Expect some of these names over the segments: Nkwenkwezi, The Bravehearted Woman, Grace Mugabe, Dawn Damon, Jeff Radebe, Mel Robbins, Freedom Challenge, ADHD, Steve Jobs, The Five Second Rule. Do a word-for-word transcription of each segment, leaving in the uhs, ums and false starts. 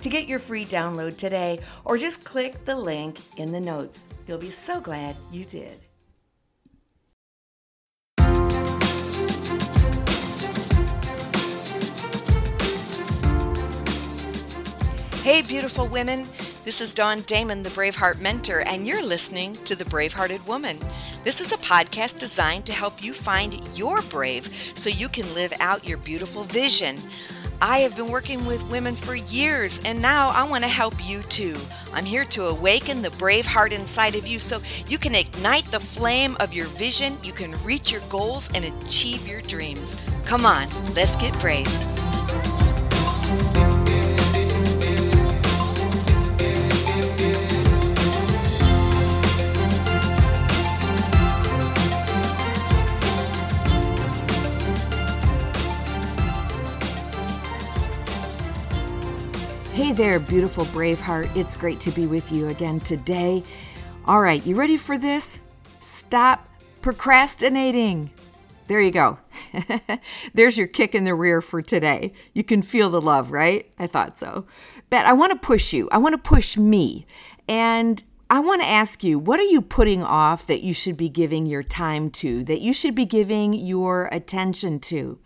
to get your free download today, or just click the link in the notes. You'll be so glad you did. Hey, beautiful women. This is Dawn Damon, the Braveheart Mentor, and you're listening to The Bravehearted Woman. This is a podcast designed to help you find your brave so you can live out your beautiful vision. I have been working with women for years, and now I want to help you too. I'm here to awaken the brave heart inside of you so you can ignite the flame of your vision, you can reach your goals, and achieve your dreams. Come on, let's get brave. Hey there, beautiful Braveheart. It's great to be with you again today. All right, you ready for this? Stop procrastinating. There you go. There's your kick in the rear for today. You can feel the love, right? I thought so. But I want to push you. I want to push me. And I want to ask you, what are you putting off that you should be giving your time to, that you should be giving your attention to?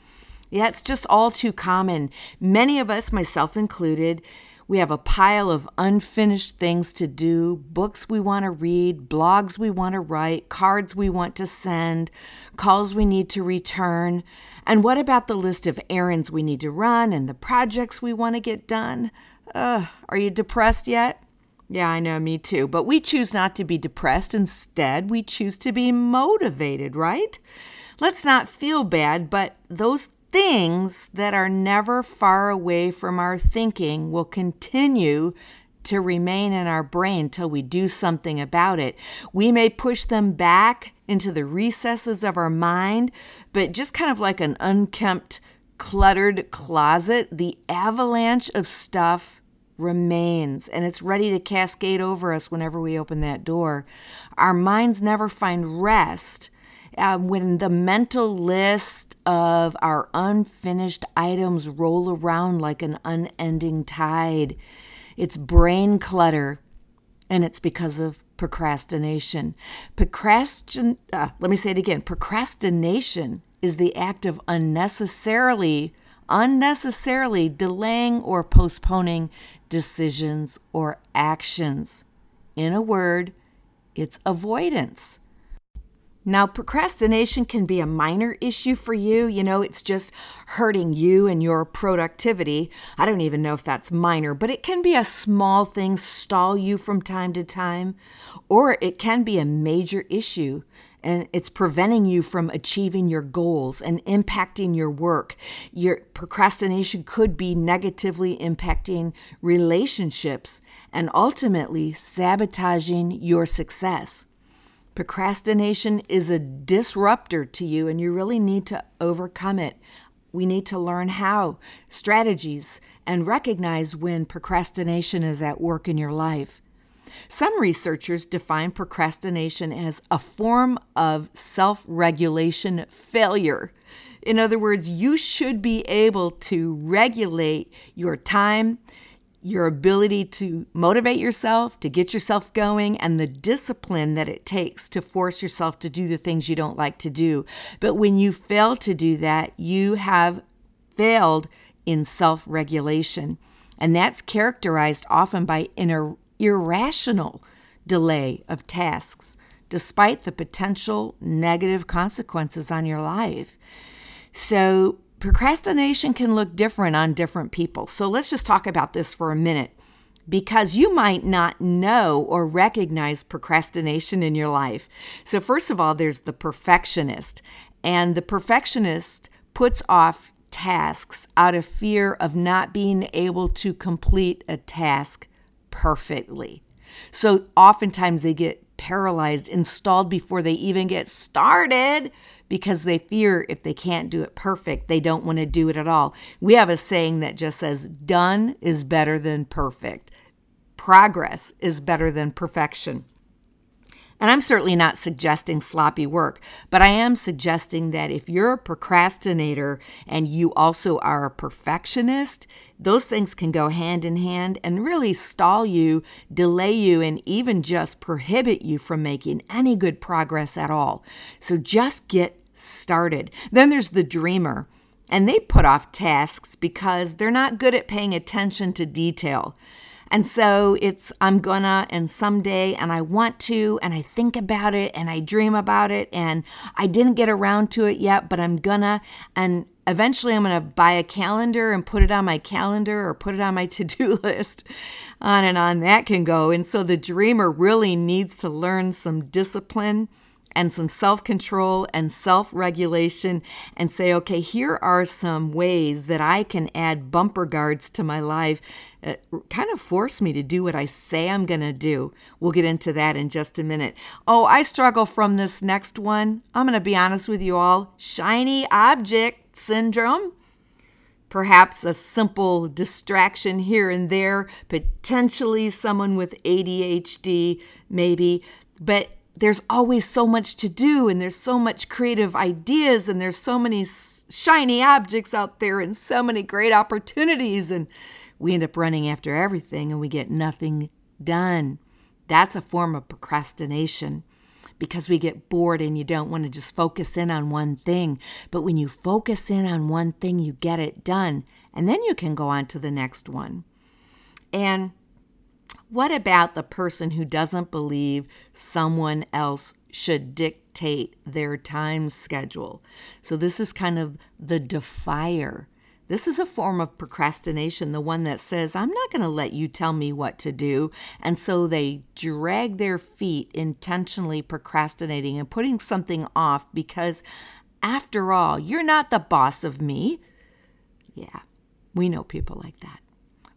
Yeah, it's just all too common. Many of us, myself included, we have a pile of unfinished things to do, books we want to read, blogs we want to write, cards we want to send, calls we need to return. And what about the list of errands we need to run and the projects we want to get done? Ugh, are you depressed yet? Yeah, I know, me too. But we choose not to be depressed. Instead, we choose to be motivated, right? Let's not feel bad, but those things that are never far away from our thinking will continue to remain in our brain till we do something about it. We may push them back into the recesses of our mind, but just kind of like an unkempt, cluttered closet, the avalanche of stuff remains, and it's ready to cascade over us whenever we open that door. Our minds never find rest. Uh, when the mental list of our unfinished items roll around like an unending tide, it's brain clutter, and it's because of procrastination. Procrastin- uh, let me say it again. Procrastination is the act of unnecessarily, unnecessarily delaying or postponing decisions or actions. In a word, it's avoidance. Now, procrastination can be a minor issue for you. You know, it's just hurting you and your productivity. I don't even know if that's minor, but it can be a small thing stall you from time to time, or it can be a major issue, and it's preventing you from achieving your goals and impacting your work. Your procrastination could be negatively impacting relationships and ultimately sabotaging your success. Procrastination is a disruptor to you, and you really need to overcome it. We need to learn how, strategies, and recognize when procrastination is at work in your life. Some researchers define procrastination as a form of self-regulation failure. In other words, you should be able to regulate your time, your ability to motivate yourself, to get yourself going, and the discipline that it takes to force yourself to do the things you don't like to do. But when you fail to do that, you have failed in self-regulation. And that's characterized often by an irrational delay of tasks, despite the potential negative consequences on your life. So procrastination can look different on different people. So let's just talk about this for a minute, because you might not know or recognize procrastination in your life. So first of all, there's the perfectionist, and the perfectionist puts off tasks out of fear of not being able to complete a task perfectly. So oftentimes they get paralyzed, installed before they even get started, because they fear if they can't do it perfect, they don't want to do it at all. We have a saying that just says, done is better than perfect. Progress is better than perfection. And I'm certainly not suggesting sloppy work, but I am suggesting that if you're a procrastinator and you also are a perfectionist, those things can go hand in hand and really stall you, delay you, and even just prohibit you from making any good progress at all. So just get started. Then there's the dreamer, and they put off tasks because they're not good at paying attention to detail. And so it's, I'm gonna, and someday, and I want to, and I think about it, and I dream about it, and I didn't get around to it yet, but I'm gonna, and eventually I'm gonna buy a calendar and put it on my calendar or put it on my to-do list. On and on that can go. And so the dreamer really needs to learn some discipline and some self-control and self-regulation and say, okay, here are some ways that I can add bumper guards to my life. It kind of forced me to do what I say I'm going to do. We'll get into that in just a minute. Oh, I struggle from this next one. I'm going to be honest with you all. Shiny object syndrome. Perhaps a simple distraction here and there. Potentially someone with A D H D, maybe. But there's always so much to do, and there's so much creative ideas, and there's so many shiny objects out there, and so many great opportunities, and we end up running after everything and we get nothing done. That's a form of procrastination, because we get bored and you don't want to just focus in on one thing. But when you focus in on one thing, you get it done, and then you can go on to the next one. And what about the person who doesn't believe someone else should dictate their time schedule? So this is kind of the defier. This is a form of procrastination, the one that says, I'm not going to let you tell me what to do. And so they drag their feet, intentionally procrastinating and putting something off, because after all, you're not the boss of me. Yeah, we know people like that.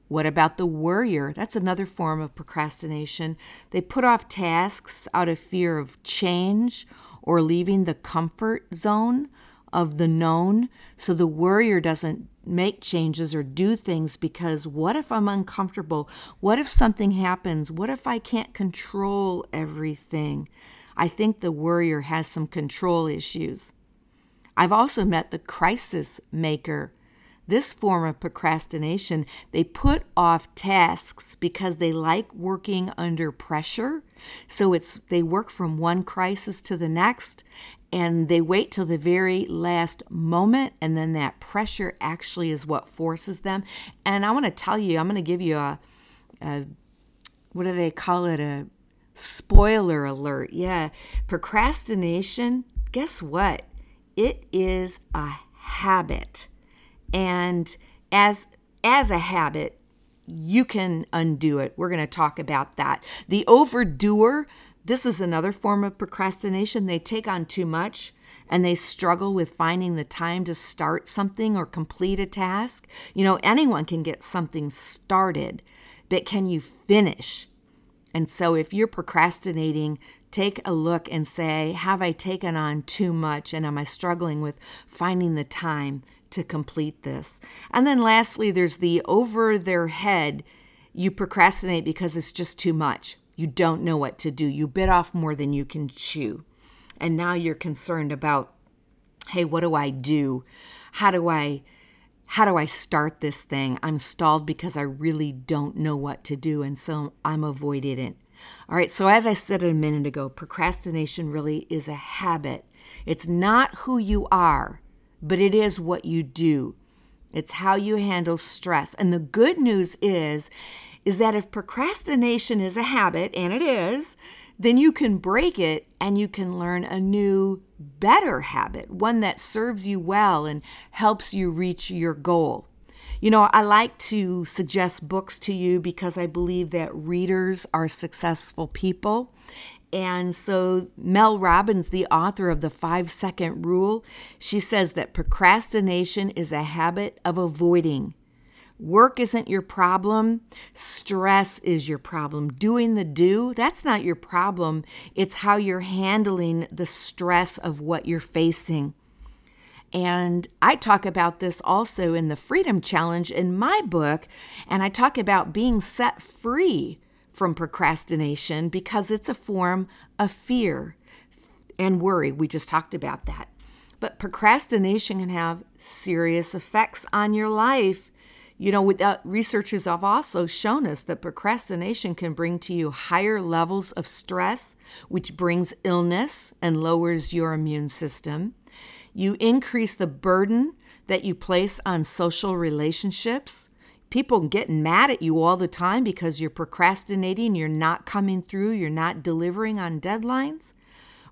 What about the worrier? That's another form of procrastination. They put off tasks out of fear of change or leaving the comfort zone of the known. So the worrier doesn't make changes or do things because, what if I'm uncomfortable? What if something happens? What if I can't control everything? I think the worrier has some control issues. I've also met the crisis maker. This form of procrastination, they put off tasks because they like working under pressure. So it's they work from one crisis to the next, and they wait till the very last moment, and then that pressure actually is what forces them. And I want to tell you, I'm going to give you a, a, what do they call it, a spoiler alert. Yeah, procrastination, guess what? It is a habit. And as as a habit, you can undo it. We're going to talk about that. The overdoer, this is another form of procrastination. They take on too much, and they struggle with finding the time to start something or complete a task. You know, anyone can get something started, but can you finish? And so if you're procrastinating, take a look and say, have I taken on too much, and am I struggling with finding the time to complete this? And then lastly, there's the over their head. You procrastinate because it's just too much. You don't know what to do. You bit off more than you can chew. And now you're concerned about, hey, what do I do? How do I how do I start this thing? I'm stalled because I really don't know what to do, and so I'm avoiding it. All right, so as I said a minute ago, procrastination really is a habit. It's not who you are, but it is what you do. It's how you handle stress. And the good news is, is that if procrastination is a habit, and it is, then you can break it and you can learn a new better habit, one that serves you well and helps you reach your goal. You know, I like to suggest books to you because I believe that readers are successful people. And so Mel Robbins, the author of The Five Second Rule, she says that procrastination is a habit of avoiding. Work isn't your problem. Stress is your problem. Doing the do, that's not your problem. It's how you're handling the stress of what you're facing. And I talk about this also in the Freedom Challenge in my book. And I talk about being set free from procrastination because it's a form of fear and worry. We just talked about that. But procrastination can have serious effects on your life. You know, with, uh, researchers have also shown us that procrastination can bring to you higher levels of stress, which brings illness and lowers your immune system. You increase the burden that you place on social relationships. People getting mad at you all the time because you're procrastinating, you're not coming through, you're not delivering on deadlines.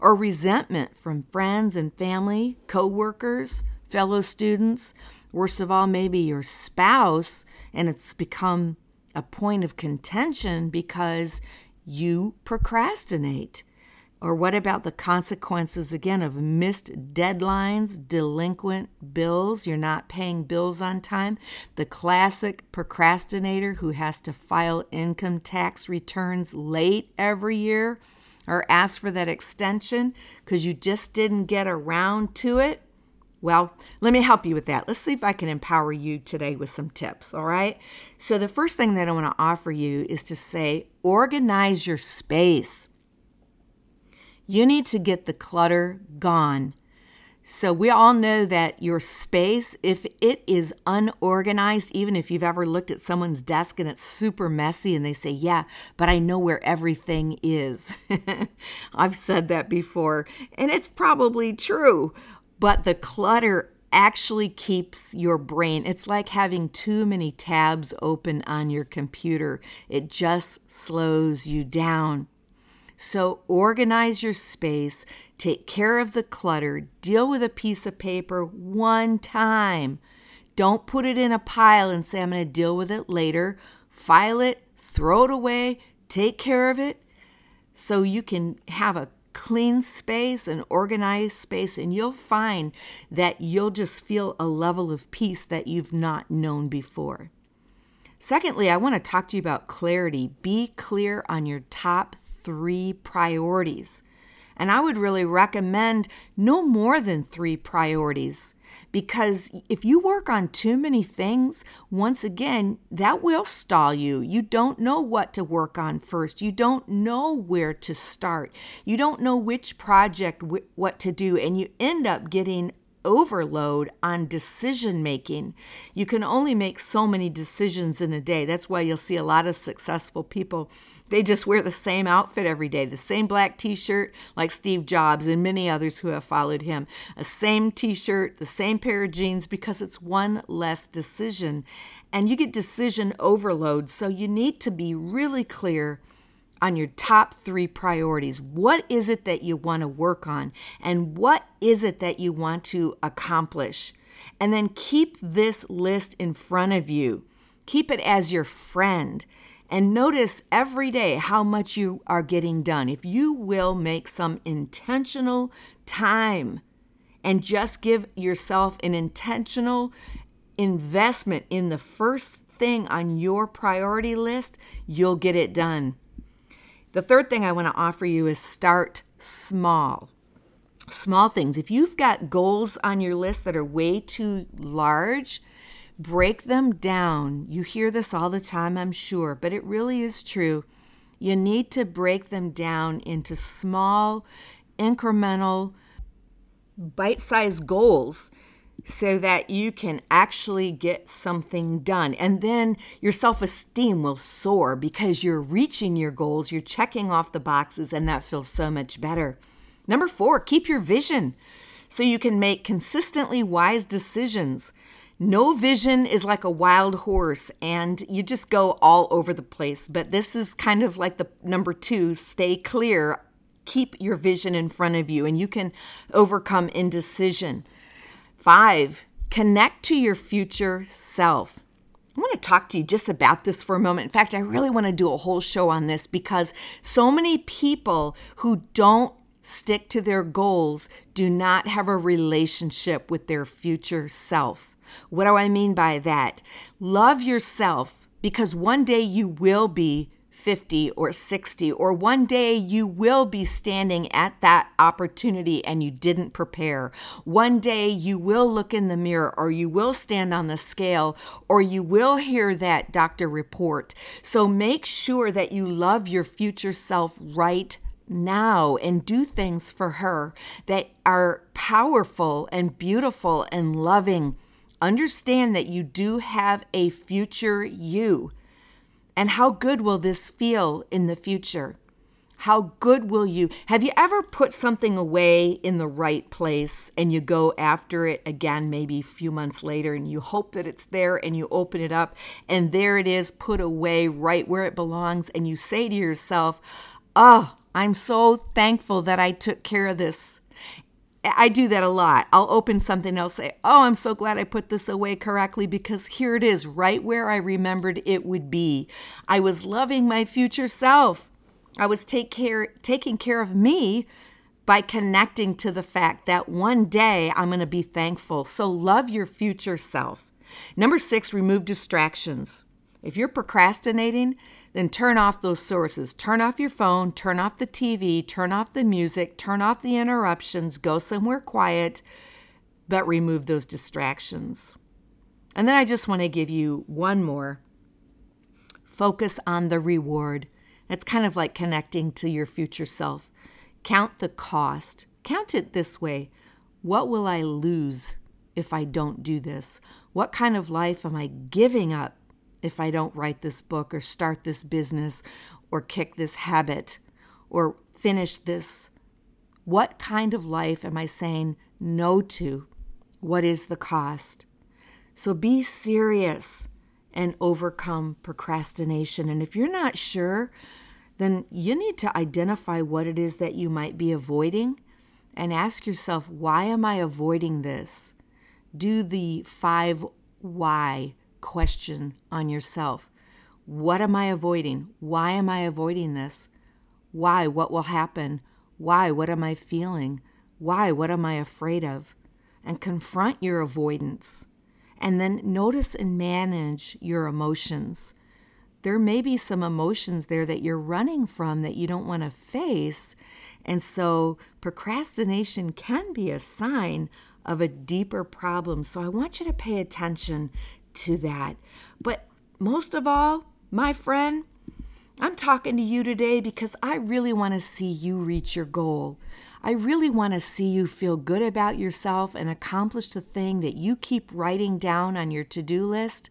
Or resentment from friends and family, coworkers, fellow students. Worst of all, maybe your spouse, and it's become a point of contention because you procrastinate. Or what about the consequences, again, of missed deadlines, delinquent bills? You're not paying bills on time. The classic procrastinator who has to file income tax returns late every year or ask for that extension because you just didn't get around to it. Well, let me help you with that. Let's see if I can empower you today with some tips, all right? So the first thing that I want to offer you is to say, organize your space. You need to get the clutter gone. So we all know that your space, if it is unorganized, even if you've ever looked at someone's desk and it's super messy and they say, yeah, but I know where everything is. I've said that before, and it's probably true. But the clutter actually keeps your brain. It's like having too many tabs open on your computer. It just slows you down. So organize your space, take care of the clutter, deal with a piece of paper one time. Don't put it in a pile and say, I'm going to deal with it later. File it, throw it away, take care of it so you can have a clean space and organized space, and you'll find that you'll just feel a level of peace that you've not known before. Secondly, I want to talk to you about clarity. Be clear on your top three priorities. And I would really recommend no more than three priorities, because if you work on too many things, once again, that will stall you. You don't know what to work on first. You don't know where to start. You don't know which project, w- what to do, and you end up getting overload on decision making. You can only make so many decisions in a day. That's why you'll see a lot of successful people. They just wear the same outfit every day, the same black t-shirt, like Steve Jobs and many others who have followed him, a same t-shirt, the same pair of jeans, because it's one less decision. And you get decision overload. So you need to be really clear on your top three priorities. What is it that you want to work on? And what is it that you want to accomplish? And then keep this list in front of you. Keep it as your friend. And notice every day how much you are getting done. If you will make some intentional time and just give yourself an intentional investment in the first thing on your priority list, you'll get it done. The third thing I want to offer you is start small. Small things. If you've got goals on your list that are way too large, break them down. You hear this all the time, I'm sure, but it really is true. You need to break them down into small, incremental, bite-sized goals so that you can actually get something done. And then your self-esteem will soar because you're reaching your goals, you're checking off the boxes, and that feels so much better. Number four, keep your vision so you can make consistently wise decisions. No vision is like a wild horse and you just go all over the place. But this is kind of like the number two, stay clear keep your vision in front of you, and you can overcome indecision. Five, connect to your future self. I want to talk to you just about this for a moment. In fact, I really want to do a whole show on this because so many people who don't stick to their goals do not have a relationship with their future self. What do I mean by that? Love yourself, because one day you will be fifty or sixty, or one day you will be standing at that opportunity and you didn't prepare. One day you will look in the mirror, or you will stand on the scale, or you will hear that doctor report. So make sure that you love your future self right now and do things for her that are powerful and beautiful and loving. Understand that you do have a future you. And how good will this feel in the future? How good will you? Have you ever put something away in the right place and you go after it again maybe a few months later, and you hope that it's there, and you open it up and there it is, put away right where it belongs, and you say to yourself, oh, I'm so thankful that I took care of this. I do that a lot. I'll open something, I'll say, oh, I'm so glad I put this away correctly, because here it is, right where I remembered it would be. I was loving my future self. I was take care, taking care of me by connecting to the fact that one day I'm going to be thankful. So love your future self. Number six, remove distractions. If you're procrastinating, then turn off those sources. Turn off your phone, turn off the T V, turn off the music, turn off the interruptions, go somewhere quiet, but remove those distractions. And then I just want to give you one more. Focus on the reward. That's kind of like connecting to your future self. Count the cost. Count it this way. What will I lose if I don't do this? What kind of life am I giving up if I don't write this book or start this business or kick this habit or finish this? What kind of life am I saying no to? What is the cost? So be serious and overcome procrastination. And if you're not sure, then you need to identify what it is that you might be avoiding and ask yourself, why am I avoiding this? Do the five why question on yourself. What am I avoiding? Why am I avoiding this? Why? What will happen? Why? What am I feeling? Why? What am I afraid of? And confront your avoidance. And then notice and manage your emotions. There may be some emotions there that you're running from that you don't want to face. And so procrastination can be a sign of a deeper problem. So I want you to pay attention to that. But most of all, my friend, I'm talking to you today because I really want to see you reach your goal. I really want to see you feel good about yourself and accomplish the thing that you keep writing down on your to-do list.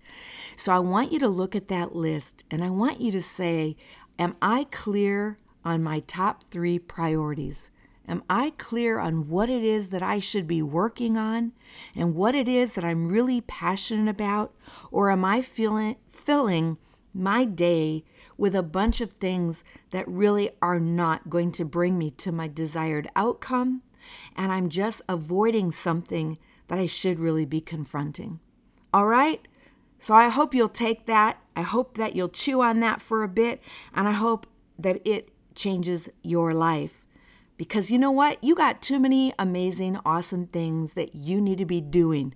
So I want you to look at that list, and I want you to say, am I clear on my top three priorities? Am I clear on what it is that I should be working on and what it is that I'm really passionate about? Or am I feeling, filling my day with a bunch of things that really are not going to bring me to my desired outcome, and I'm just avoiding something that I should really be confronting? All right? So I hope you'll take that. I hope that you'll chew on that for a bit, and I hope that it changes your life. Because you know what? You got too many amazing, awesome things that you need to be doing.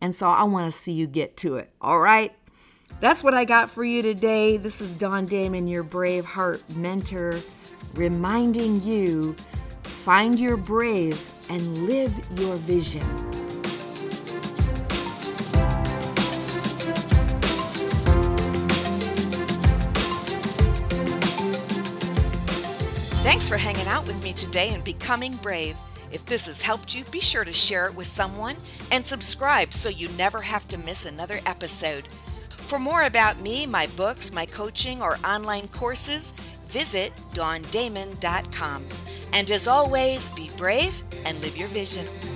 And so I want to see you get to it. All right? That's what I got for you today. This is Dawn Damon, your Brave Heart mentor, reminding you, find your brave and live your vision. Thanks for hanging out with me today and becoming brave. If this has helped you, be sure to share it with someone and subscribe so you never have to miss another episode. For more about me, my books, my coaching, or online courses, visit dawn damon dot com. And as always, be brave and live your vision.